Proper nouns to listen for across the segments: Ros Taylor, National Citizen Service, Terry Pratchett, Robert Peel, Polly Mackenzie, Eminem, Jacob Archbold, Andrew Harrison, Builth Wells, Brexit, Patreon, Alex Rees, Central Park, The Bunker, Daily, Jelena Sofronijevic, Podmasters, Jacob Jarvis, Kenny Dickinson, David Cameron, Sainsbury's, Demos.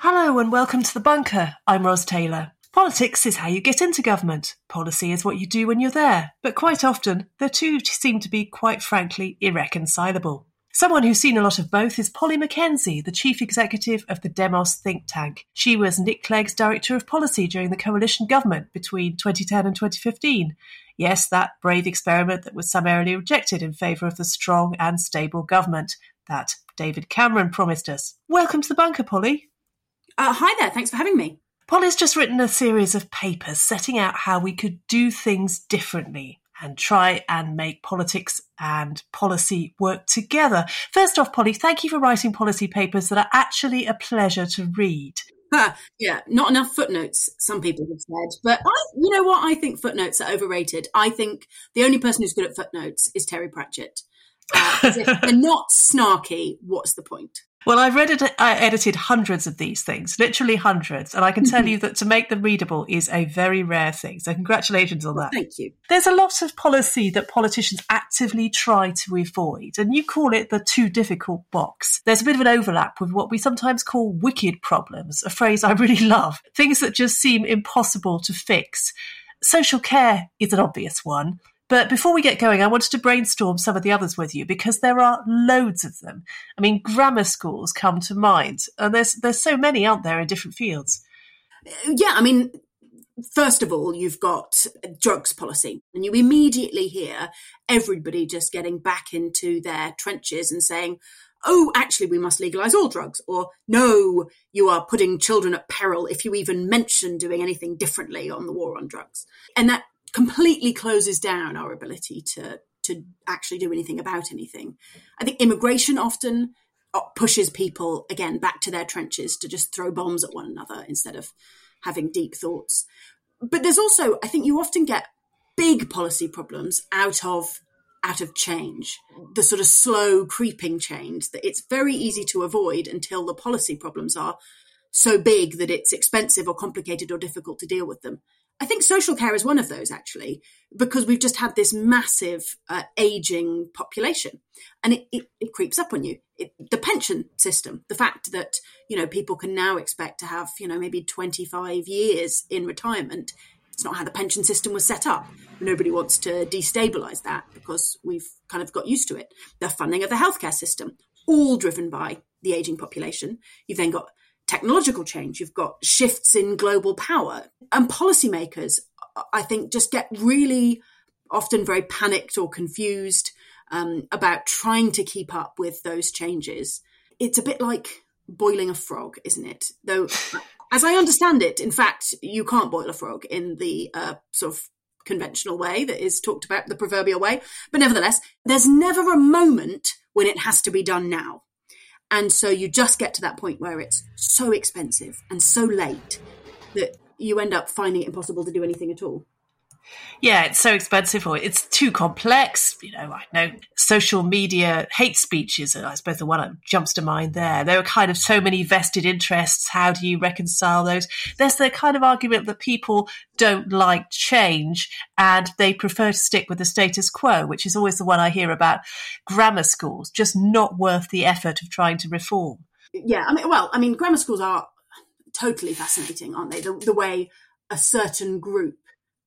Hello and welcome to The Bunker. I'm Ros Taylor. Politics is how you get into government. Policy is what you do when you're there. But quite often, the two seem to be, quite frankly, irreconcilable. Someone who's seen a lot of both is Polly Mackenzie, the chief executive of the Demos think tank. She was Nick Clegg's director of policy during the coalition government between 2010 and 2015. Yes, that brave experiment that was summarily rejected in favour of the strong and stable government that David Cameron promised us. Welcome to The Bunker, Polly. Hi there, thanks for having me. Polly's just written a series of papers setting out how we could do things differently and try and make politics and policy work together. First off, Polly, thank you for writing policy papers that are actually a pleasure to read. Yeah, not enough footnotes, some people have said. But you know what? I think footnotes are overrated. I think the only person who's good at footnotes is Terry Pratchett. If they're not snarky, what's the point? Well, I've edited hundreds of these things, literally hundreds, and I can tell you that to make them readable is a very rare thing. So congratulations on that. Thank you. There's a lot of policy that politicians actively try to avoid, and you call it the too difficult box. There's a bit of an overlap with what we sometimes call wicked problems, a phrase I really love, things that just seem impossible to fix. Social care is an obvious one. But before we get going, I wanted to brainstorm some of the others with you because there are loads of them. I mean, grammar schools come to mind, and there's so many, aren't there, in different fields? Yeah, I mean, first of all, you've got drugs policy, and you immediately hear everybody just getting back into their trenches and saying, oh, actually, we must legalise all drugs, or no, you are putting children at peril if you even mention doing anything differently on the war on drugs. And that completely closes down our ability to actually do anything about anything. I think immigration often pushes people, again, back to their trenches to just throw bombs at one another instead of having deep thoughts. But there's also, I think you often get big policy problems out of change, the sort of slow creeping change that it's very easy to avoid until the policy problems are so big that it's expensive or complicated or difficult to deal with them. I think social care is one of those, actually, because we've just had this massive ageing population, and it creeps up on you. The pension system, the fact that, you know, people can now expect to have, you know, maybe 25 years in retirement. It's not how the pension system was set up. Nobody wants to destabilise that because we've kind of got used to it. The funding of the healthcare system, all driven by the ageing population. You've then got technological change, you've got shifts in global power. And policymakers, I think, just get really often very panicked or confused about trying to keep up with those changes. It's a bit like boiling a frog, isn't it? Though, as I understand it, in fact, you can't boil a frog in the sort of conventional way that is talked about, the proverbial way. But nevertheless, there's never a moment when it has to be done now. And so you just get to that point where it's so expensive and so late that you end up finding it impossible to do anything at all. Yeah, it's so expensive or it's too complex. You know, I know social media hate speech is, I suppose, the one that jumps to mind there. There are kind of so many vested interests. How do you reconcile those? There's the kind of argument that people don't like change and they prefer to stick with the status quo, which is always the one I hear about. Grammar schools, just not worth the effort of trying to reform. Yeah, I mean, grammar schools are totally fascinating, aren't they? The way a certain group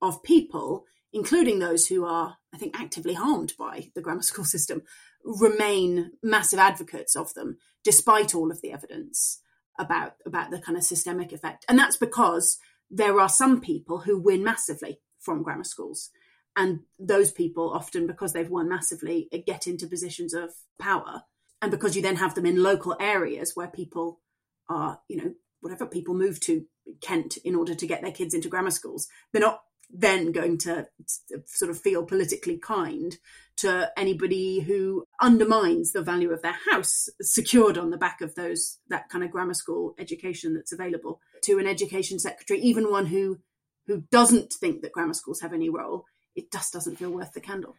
of people, including those who are, I think, actively harmed by the grammar school system, remain massive advocates of them, despite all of the evidence about the kind of systemic effect. And that's because there are some people who win massively from grammar schools. And those people often, because they've won massively, get into positions of power. And because you then have them in local areas where people are, you know, whatever, people move to Kent in order to get their kids into grammar schools, they're not then going to sort of feel politically kind to anybody who undermines the value of their house secured on the back of those, that kind of grammar school education that's available to an education secretary, even one who doesn't think that grammar schools have any role. It just doesn't feel worth the candle.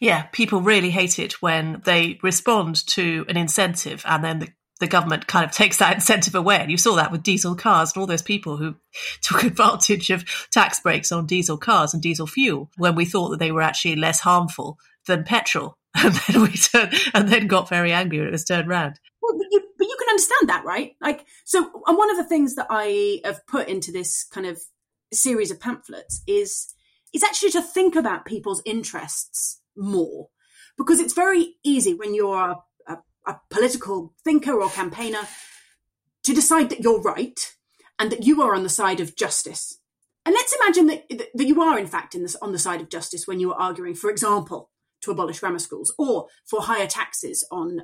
Yeah, people really hate it when they respond to an incentive and then the government kind of takes that incentive away. And you saw that with diesel cars and all those people who took advantage of tax breaks on diesel cars and diesel fuel when we thought that they were actually less harmful than petrol. And then we turned and then got very angry when it was turned round. Well, but you can understand that, right? Like, so, and one of the things that I have put into this kind of series of pamphlets is actually to think about people's interests more, because it's very easy when you're a political thinker or campaigner to decide that you're right and that you are on the side of justice. And let's imagine that you are, in fact, on the side of justice when you are arguing, for example, to abolish grammar schools or for higher taxes on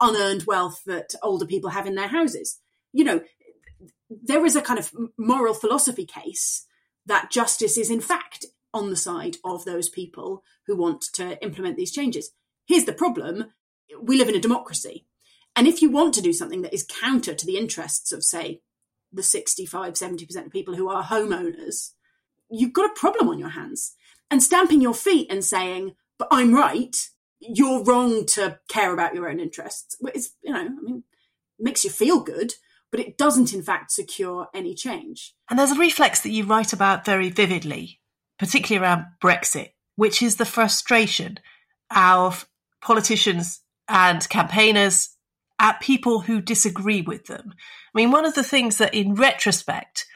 unearned wealth that older people have in their houses. You know, there is a kind of moral philosophy case that justice is, in fact, on the side of those people who want to implement these changes. Here's the problem. We live in a democracy. And if you want to do something that is counter to the interests of, say, the 65, 70% of people who are homeowners, you've got a problem on your hands. And stamping your feet and saying, but I'm right, you're wrong to care about your own interests. It's, you know, I mean, makes you feel good, but it doesn't, in fact, secure any change. And there's a reflex that you write about very vividly, particularly around Brexit, which is the frustration of politicians and campaigners at people who disagree with them. I mean, one of the things that in retrospect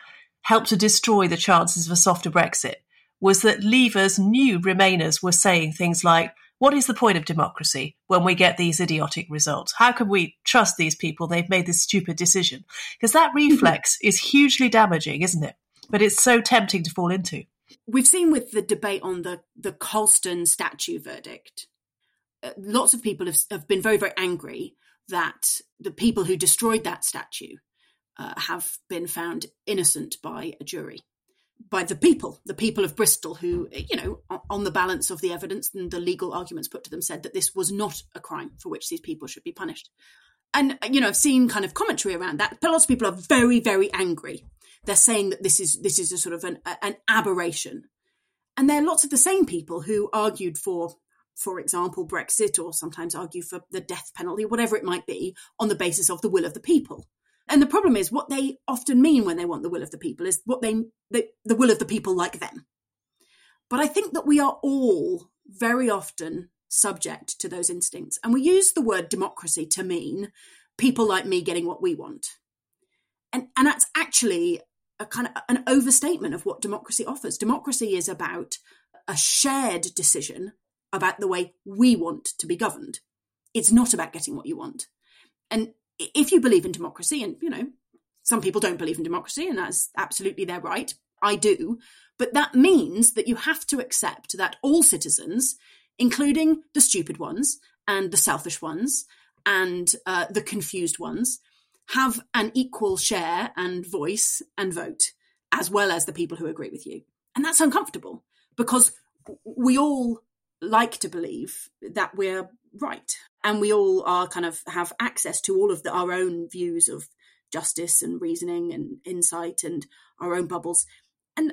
helped to destroy the chances of a softer Brexit was that leavers knew remainers were saying things like, what is the point of democracy when we get these idiotic results? How can we trust these people? They've made this stupid decision. Because that reflex is hugely damaging, isn't it? But it's so tempting to fall into. We've seen with the debate on the Colston statue verdict, lots of people have been very, very angry that the people who destroyed that statue have been found innocent by a jury, by the people of Bristol who, you know, on the balance of the evidence and the legal arguments put to them, said that this was not a crime for which these people should be punished. And, you know, I've seen kind of commentary around that, but lots of people are very, very angry. They're saying that this is a sort of an aberration. And there are lots of the same people who argued for example, Brexit, or sometimes argue for the death penalty, whatever it might be, on the basis of the will of the people. And the problem is what they often mean when they want the will of the people is what the will of the people like them. But I think that we are all very often subject to those instincts. And we use the word democracy to mean people like me getting what we want. And that's actually a kind of an overstatement of what democracy offers. Democracy is about a shared decision about the way we want to be governed. It's not about getting what you want. And if you believe in democracy, and, you know, some people don't believe in democracy, and that's absolutely their right. I do. But that means that you have to accept that all citizens, including the stupid ones and the selfish ones and the confused ones, have an equal share and voice and vote, as well as the people who agree with you. And that's uncomfortable because we all like to believe that we're right. And we all are kind of have access to all of our own views of justice and reasoning and insight and our own bubbles. And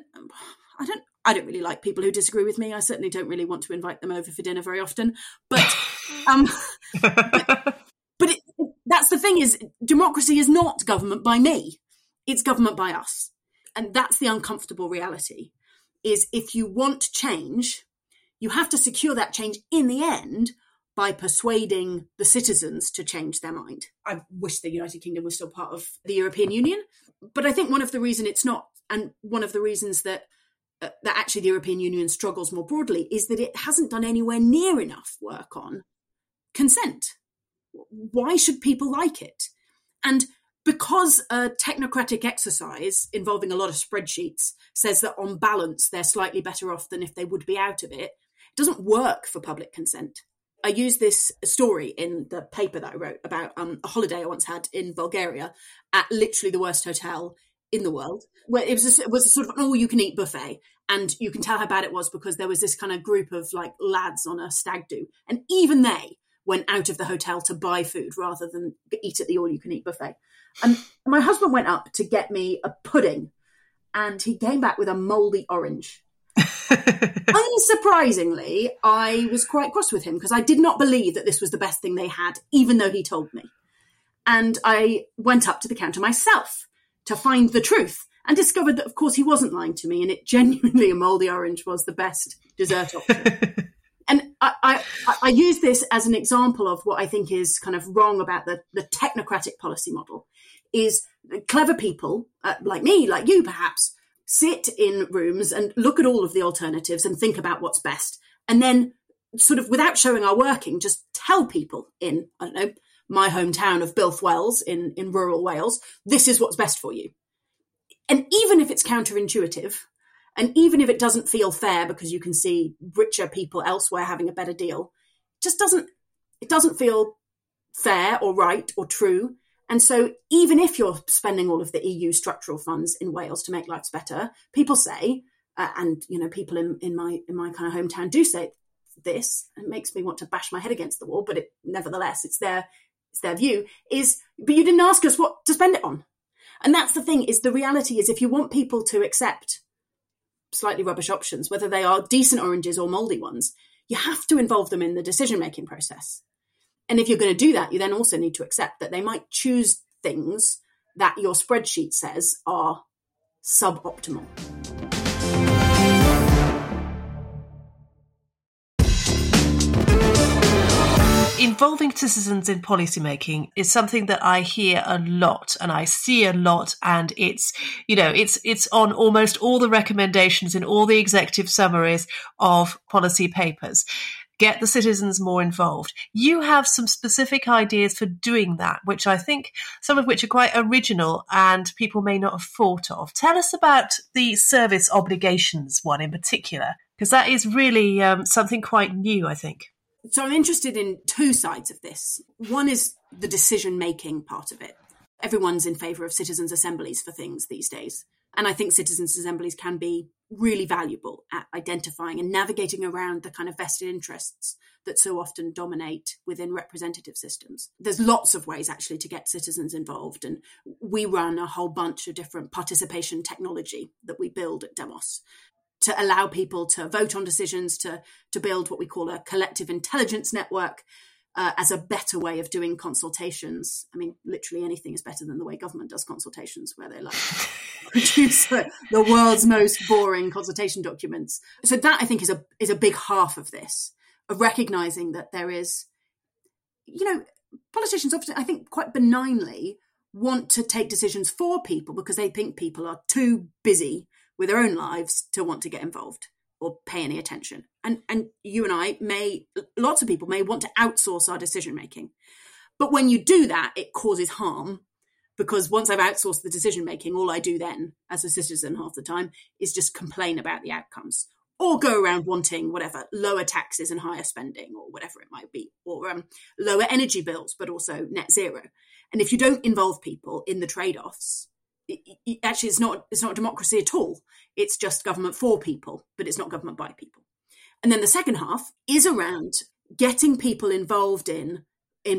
I don't really like people who disagree with me. I certainly don't really want to invite them over for dinner very often. But that's the thing is, democracy is not government by me. It's government by us. And that's the uncomfortable reality, is if you want change, you have to secure that change in the end by persuading the citizens to change their mind. I wish the United Kingdom was still part of the European Union. But I think one of the reasons it's not, and one of the reasons that actually the European Union struggles more broadly, is that it hasn't done anywhere near enough work on consent. Why should people like it? And because a technocratic exercise involving a lot of spreadsheets says that on balance they're slightly better off than if they would be out of it, it doesn't work for public consent. I use this story in the paper that I wrote about a holiday I once had in Bulgaria at literally the worst hotel in the world, where it was a sort of an all-you-can-eat buffet. And you can tell how bad it was because there was this kind of group of like lads on a stag do. And even they went out of the hotel to buy food rather than eat at the all-you-can-eat buffet. And my husband went up to get me a pudding and he came back with a mouldy orange. Unsurprisingly, I was quite cross with him because I did not believe that this was the best thing they had, even though he told me. And I went up to the counter myself to find the truth and discovered that, of course, he wasn't lying to me, and it genuinely, a mouldy orange was the best dessert option. And I use this as an example of what I think is kind of wrong about the technocratic policy model, is clever people like me, like you perhaps, sit in rooms and look at all of the alternatives and think about what's best. And then sort of without showing our working, just tell people in, I don't know, my hometown of Builth Wells in rural Wales, this is what's best for you. And even if it's counterintuitive, and even if it doesn't feel fair because you can see richer people elsewhere having a better deal, it doesn't feel fair or right or true. And so even if you're spending all of the EU structural funds in Wales to make lives better, people say, and you know, people in my kind of hometown do say this, and it makes me want to bash my head against the wall, but it, nevertheless, it's their view, is, but you didn't ask us what to spend it on. And that's the thing, is the reality is if you want people to accept slightly rubbish options, whether they are decent oranges or mouldy ones, you have to involve them in the decision-making process. And if you're going to do that, you then also need to accept that they might choose things that your spreadsheet says are suboptimal. Involving citizens in policymaking is something that I hear a lot and I see a lot, and it's, you know, it's on almost all the recommendations in all the executive summaries of policy papers. Get the citizens more involved. You have some specific ideas for doing that, which I think some of which are quite original and people may not have thought of. Tell us about the service obligations one in particular, because that is really something quite new, I think. So I'm interested in two sides of this. One is the decision-making part of it. Everyone's in favour of citizens' assemblies for things these days. And I think citizens' assemblies can be really valuable at identifying and navigating around the kind of vested interests that so often dominate within representative systems. There's lots of ways actually to get citizens involved, and we run a whole bunch of different participation technology that we build at Demos to allow people to vote on decisions, to build what we call a collective intelligence network as a better way of doing consultations. I mean, literally anything is better than the way government does consultations, where they like produce the world's most boring consultation documents. So that, I think, is a big half of this, of recognising that there is, you know, politicians often, I think, quite benignly want to take decisions for people because they think people are too busy with their own lives to want to get involved or pay any attention. And you and I may, lots of people may want to outsource our decision-making. But when you do that, it causes harm, because once I've outsourced the decision-making, all I do then as a citizen half the time is just complain about the outcomes or go around wanting whatever, lower taxes and higher spending or whatever it might be, or lower energy bills, but also net zero. And if you don't involve people in the trade-offs, actually, it's not democracy at all. It's just government for people, but it's not government by people. And then the second half is around getting people involved in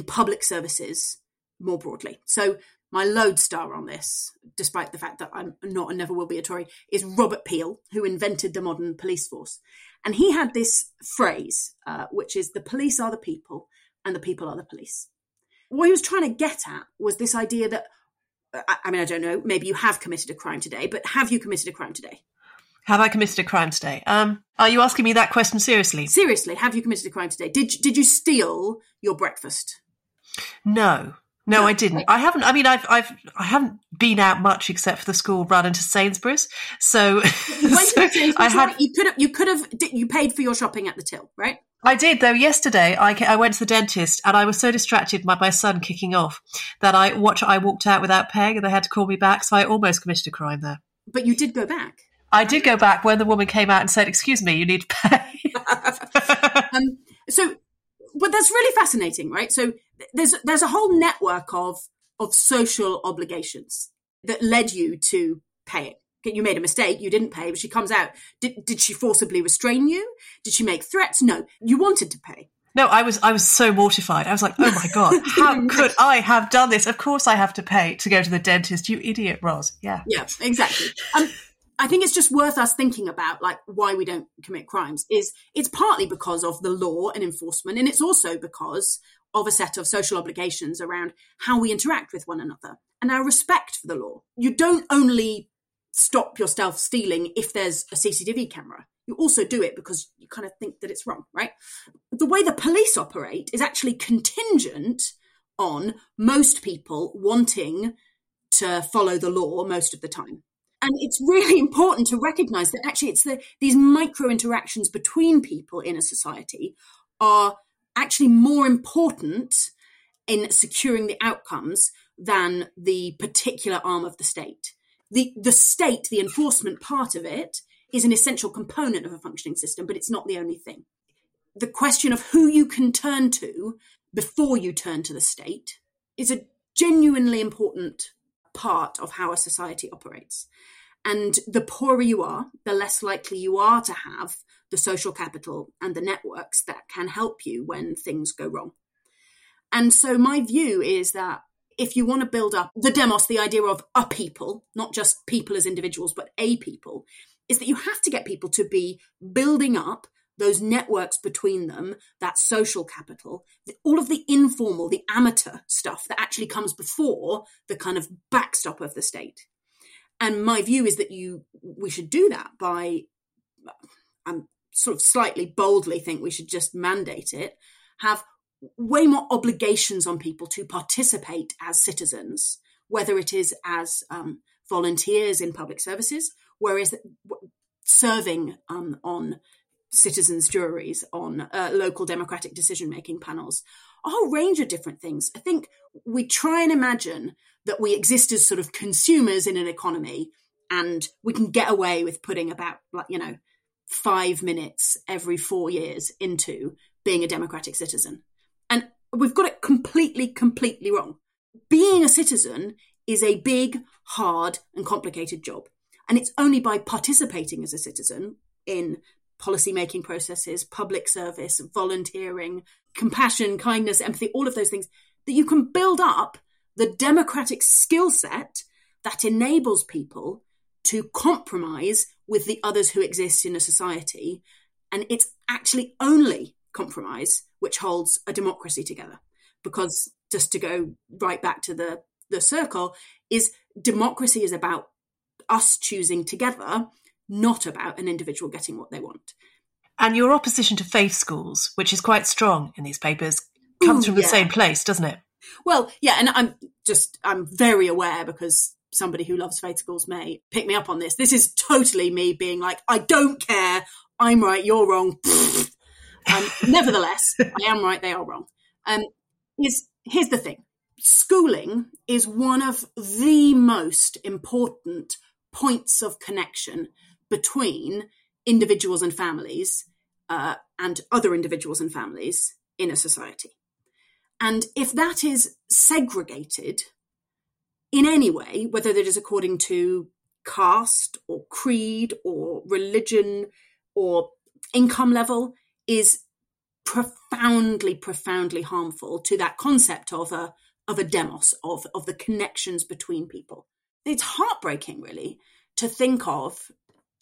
public services more broadly. So my lodestar on this, despite the fact that I'm not and never will be a Tory, is Robert Peel, who invented the modern police force. And he had this phrase, which is the police are the people and the people are the police. What he was trying to get at was this idea that, I mean, I don't know, maybe you have committed a crime today, but have you committed a crime today? Have I committed a crime today? Are you asking me that question seriously? Seriously, have you committed a crime today? Did you steal your breakfast? No, I didn't. I haven't. I mean, I haven't been out much except for the school run into Sainsbury's. So, you paid for your shopping at the till, right? I did, though. Yesterday, I went to the dentist and I was so distracted by my son kicking off that I walked out without paying, and they had to call me back. So I almost committed a crime there. But you did go back. I did go back when the woman came out and said, "Excuse me, you need to pay." But that's really fascinating, right? So there's a whole network of social obligations that led you to pay it? You made a mistake, you didn't pay, but she comes out. Did she forcibly restrain you? Did she make threats? No, you wanted to pay. No, I was so mortified. I was like, oh my God, how could I have done this? Of course I have to pay to go to the dentist, you idiot, Ros. Yeah. Yeah, exactly. I think it's just worth us thinking about, like, why we don't commit crimes. It's partly because of the law and enforcement, and it's also because of a set of social obligations around how we interact with one another and our respect for the law. You don't only stop yourself stealing if there's a CCTV camera. You also do it because you kind of think that it's wrong, right? The way the police operate is actually contingent on most people wanting to follow the law most of the time. And it's really important to recognise that actually it's these micro-interactions between people in a society are actually more important in securing the outcomes than the particular arm of the state. The state, the enforcement part of it, is an essential component of a functioning system, but it's not the only thing. The question of who you can turn to before you turn to the state is a genuinely important part of how a society operates. And the poorer you are, the less likely you are to have the social capital and the networks that can help you when things go wrong. And so my view is that if you want to build up the demos, the idea of a people, not just people as individuals, but a people, is that you have to get people to be building up those networks between them, that social capital, all of the informal, the amateur stuff that actually comes before the kind of backstop of the state. And my view is that we should do that by, I sort of slightly boldly think we should just mandate it, have way more obligations on people to participate as citizens, whether it is as volunteers in public services, whereas serving on citizens' juries, on local democratic decision-making panels, a whole range of different things. I think we try and imagine that we exist as sort of consumers in an economy, and we can get away with putting about, like, 5 minutes every 4 years into being a democratic citizen. And we've got it completely, completely wrong. Being a citizen is a big, hard and complicated job. And it's only by participating as a citizen in policy-making processes, public service, volunteering, compassion, kindness, empathy, all of those things, that you can build up the democratic skill set that enables people to compromise with the others who exist in a society. And it's actually only compromise which holds a democracy together. Because just to go right back to the circle, is democracy is about us choosing together, not about an individual getting what they want. And your opposition to faith schools, which is quite strong in these papers, comes from the same place, doesn't it? Well, yeah, and I'm very aware, because somebody who loves faith schools may pick me up on this. This is totally me being like, I don't care, I'm right, you're wrong. Nevertheless, I am right, they are wrong. Here's the thing. Schooling is one of the most important points of connection between individuals and families and other individuals and families in a society. And if that is segregated in any way, whether that is according to caste or creed or religion or income level, is profoundly, profoundly harmful to that concept of a demos, of the connections between people. It's heartbreaking, really, to think of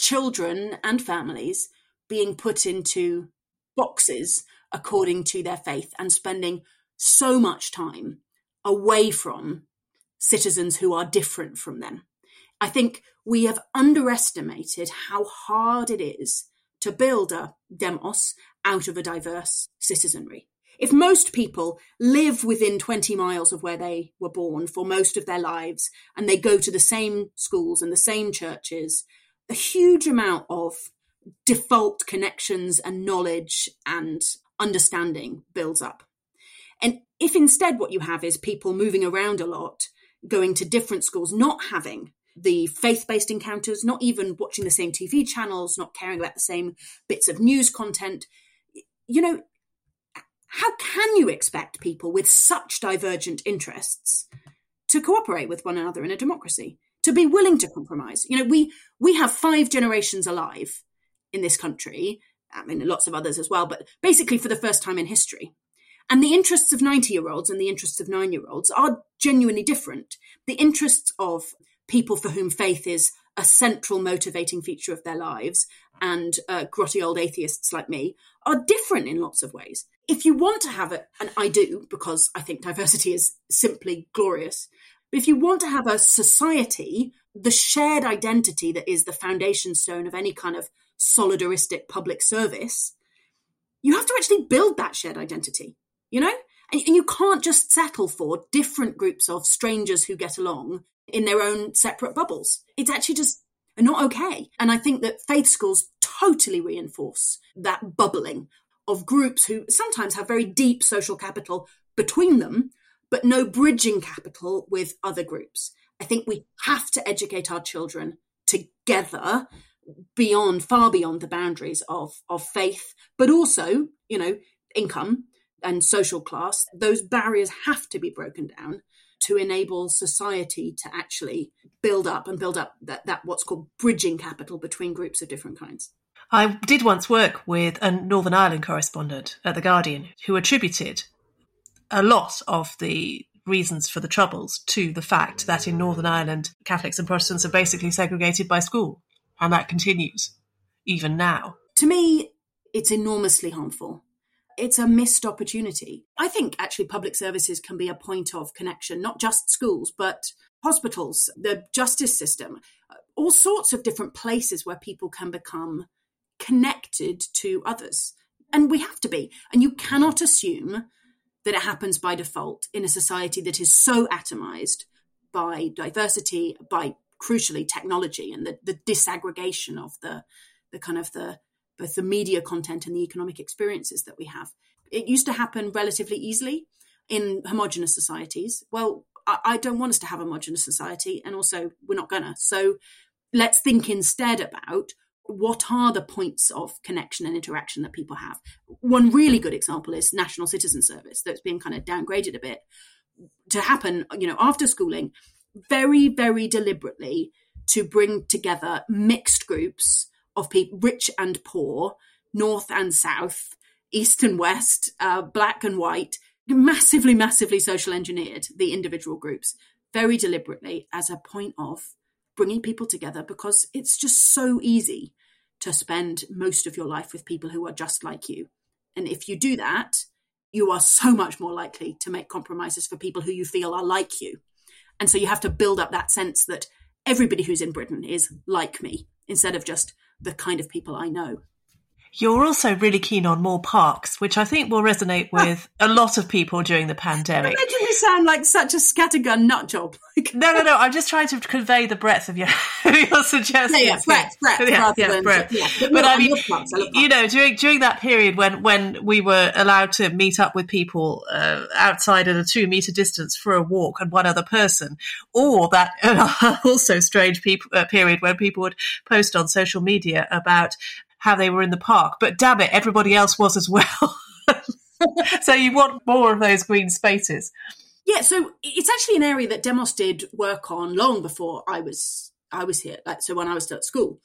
children and families being put into boxes according to their faith and spending so much time away from citizens who are different from them. I think we have underestimated how hard it is to build a demos out of a diverse citizenry. If most people live within 20 miles of where they were born for most of their lives, and they go to the same schools and the same churches, a huge amount of default connections and knowledge and understanding builds up. And if instead what you have is people moving around a lot, going to different schools, not having the faith-based encounters, not even watching the same TV channels, not caring about the same bits of news content, how can you expect people with such divergent interests to cooperate with one another in a democracy? to be willing to compromise. You know, we have five generations alive in this country. I mean, lots of others as well, but basically for the first time in history. And the interests of 90-year-olds and the interests of 9-year-olds are genuinely different. The interests of people for whom faith is a central motivating feature of their lives and grotty old atheists like me are different in lots of ways. If you want to have a, and I do, because I think diversity is simply glorious, but if you want to have a society, the shared identity that is the foundation stone of any kind of solidaristic public service, you have to actually build that shared identity, you know? And you can't just settle for different groups of strangers who get along in their own separate bubbles. It's actually just not okay. And I think that faith schools totally reinforce that bubbling of groups who sometimes have very deep social capital between them, but no bridging capital with other groups. I think we have to educate our children together beyond, far beyond the boundaries of faith, but also, you know, income and social class. Those barriers have to be broken down to enable society to actually build up that what's called bridging capital between groups of different kinds. I did once work with a Northern Ireland correspondent at The Guardian who attributed a lot of the reasons for the Troubles to the fact that in Northern Ireland, Catholics and Protestants are basically segregated by school, and that continues even now. To me, it's enormously harmful. It's a missed opportunity. I think actually public services can be a point of connection, not just schools, but hospitals, the justice system, all sorts of different places where people can become connected to others. And we have to be. And you cannot assume that it happens by default in a society that is so atomized by diversity, by crucially technology and the disaggregation of the kind of the both the media content and the economic experiences that we have. It used to happen relatively easily in homogenous societies. Well, I don't want us to have a homogenous society, and also we're not gonna. So let's think instead about what are the points of connection and interaction that people have. One really good example is National Citizen Service that's been kind of downgraded a bit to happen, you know, after schooling, very, very deliberately to bring together mixed groups of people, rich and poor, north and south, east and west, black and white, massively, massively social engineered, the individual groups, very deliberately as a point of bringing people together, because it's just so easy to spend most of your life with people who are just like you. And if you do that, you are so much more likely to make compromises for people who you feel are like you. And so you have to build up that sense that everybody who's in Britain is like me, instead of just the kind of people I know. You're also really keen on more parks, which I think will resonate with a lot of people during the pandemic. You're making me sound like such a scattergun nutjob. No. I'm just trying to convey the breadth of your suggestions. Yeah, breadth. Yeah. But I mean, parks, you know, during that period when we were allowed to meet up with people outside at a 2-meter distance for a walk and one other person, or that also strange period when people would post on social media about how they were in the park, but damn it, everybody else was as well. So you want more of those green spaces. Yeah, so it's actually an area that Demos did work on long before I was here. So when I was still at school,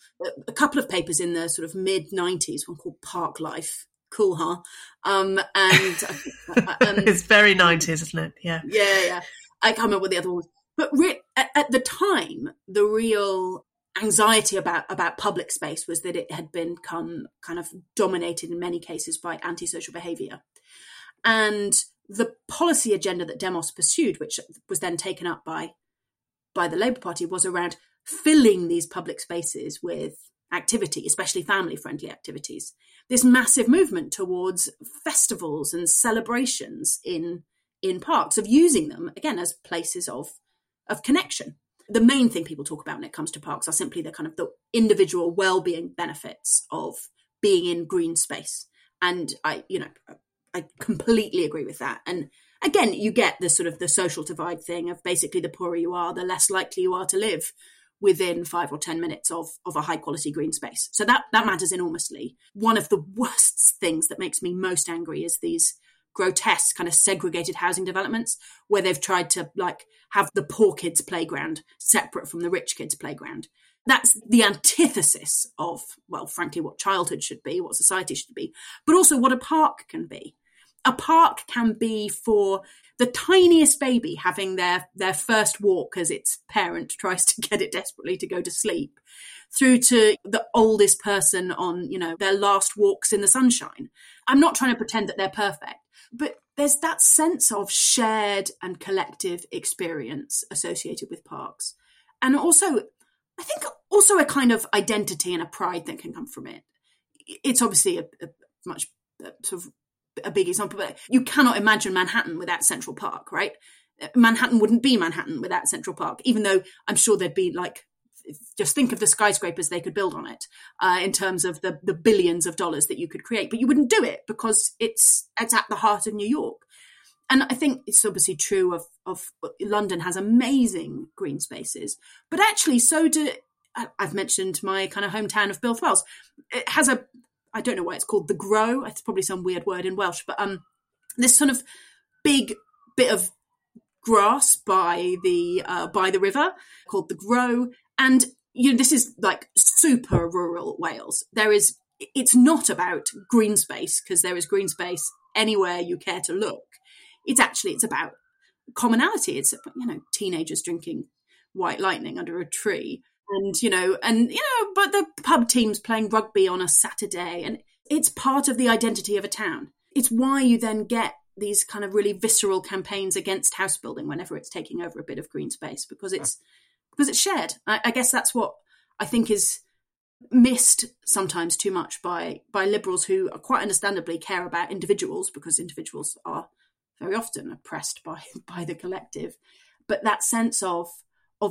a couple of papers in the sort of mid-90s, one called Park Life. Cool, huh? It's very 90s, isn't it? Yeah. Yeah. I can't remember what the other one was. But at the time, the real anxiety about public space was that it had become kind of dominated in many cases by antisocial behaviour. And the policy agenda that Demos pursued, which was then taken up by the Labour Party, was around filling these public spaces with activity, especially family-friendly activities. This massive movement towards festivals and celebrations in parks, of using them, again, as places of connection. The main thing people talk about when it comes to parks are simply the kind of the individual well-being benefits of being in green space. And I completely agree with that. And again, you get the sort of the social divide thing of basically the poorer you are, the less likely you are to live within 5 or 10 minutes of a high quality green space. So that matters enormously. One of the worst things that makes me most angry is these grotesque kind of segregated housing developments where they've tried to like have the poor kids' playground separate from the rich kids' playground. That's the antithesis of, well, frankly, what childhood should be, what society should be, but also what a park can be. A park can be for the tiniest baby having their first walk as its parent tries to get it desperately to go to sleep, through to the oldest person on, their last walks in the sunshine. I'm not trying to pretend that they're perfect, but there's that sense of shared and collective experience associated with parks. And also, I think also a kind of identity and a pride that can come from it. It's obviously a big example, but you cannot imagine Manhattan without Central Park, right? Manhattan wouldn't be Manhattan without Central Park, even though I'm sure there'd be just think of the skyscrapers they could build on it in terms of the billions of dollars that you could create, but you wouldn't do it because it's at the heart of New York. And I think it's obviously true of London has amazing green spaces, but actually so do, I've mentioned my kind of hometown of Builth Wells. It has a, I don't know why it's called the Grow. It's probably some weird word in Welsh, but this sort of big bit of grass by the river called the Grow. And this is like super rural Wales. It's not about green space, because there is green space anywhere you care to look. It's about commonality. It's, teenagers drinking white lightning under a tree and but the pub teams playing rugby on a Saturday, and it's part of the identity of a town. It's why you then get these kind of really visceral campaigns against house building whenever it's taking over a bit of green space, because it's shared. I guess that's what I think is missed sometimes too much by liberals who quite understandably care about individuals, because individuals are very often oppressed by the collective. But that sense of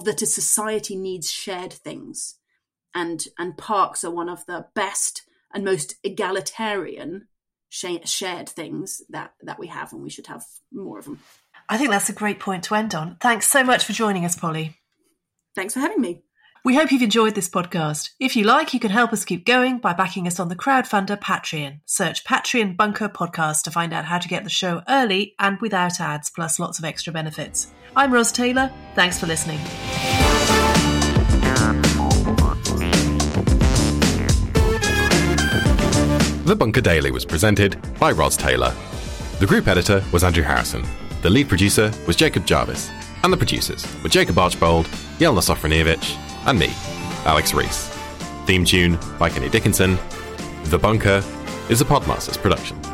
that a society needs shared things, and parks are one of the best and most egalitarian shared things that we have, and we should have more of them. I think that's a great point to end on. Thanks so much for joining us, Polly. Thanks for having me. We hope you've enjoyed this podcast. If you like, you can help us keep going by backing us on the crowdfunder Patreon. Search Patreon Bunker Podcast to find out how to get the show early and without ads, plus lots of extra benefits. I'm Ros Taylor. Thanks for listening. The Bunker Daily was presented by Ros Taylor. The group editor was Andrew Harrison. The lead producer was Jacob Jarvis. And the producers were Jacob Archbold, Jelena Sofronijevic, and me, Alex Rees. Theme tune by Kenny Dickinson. The Bunker is a Podmasters production.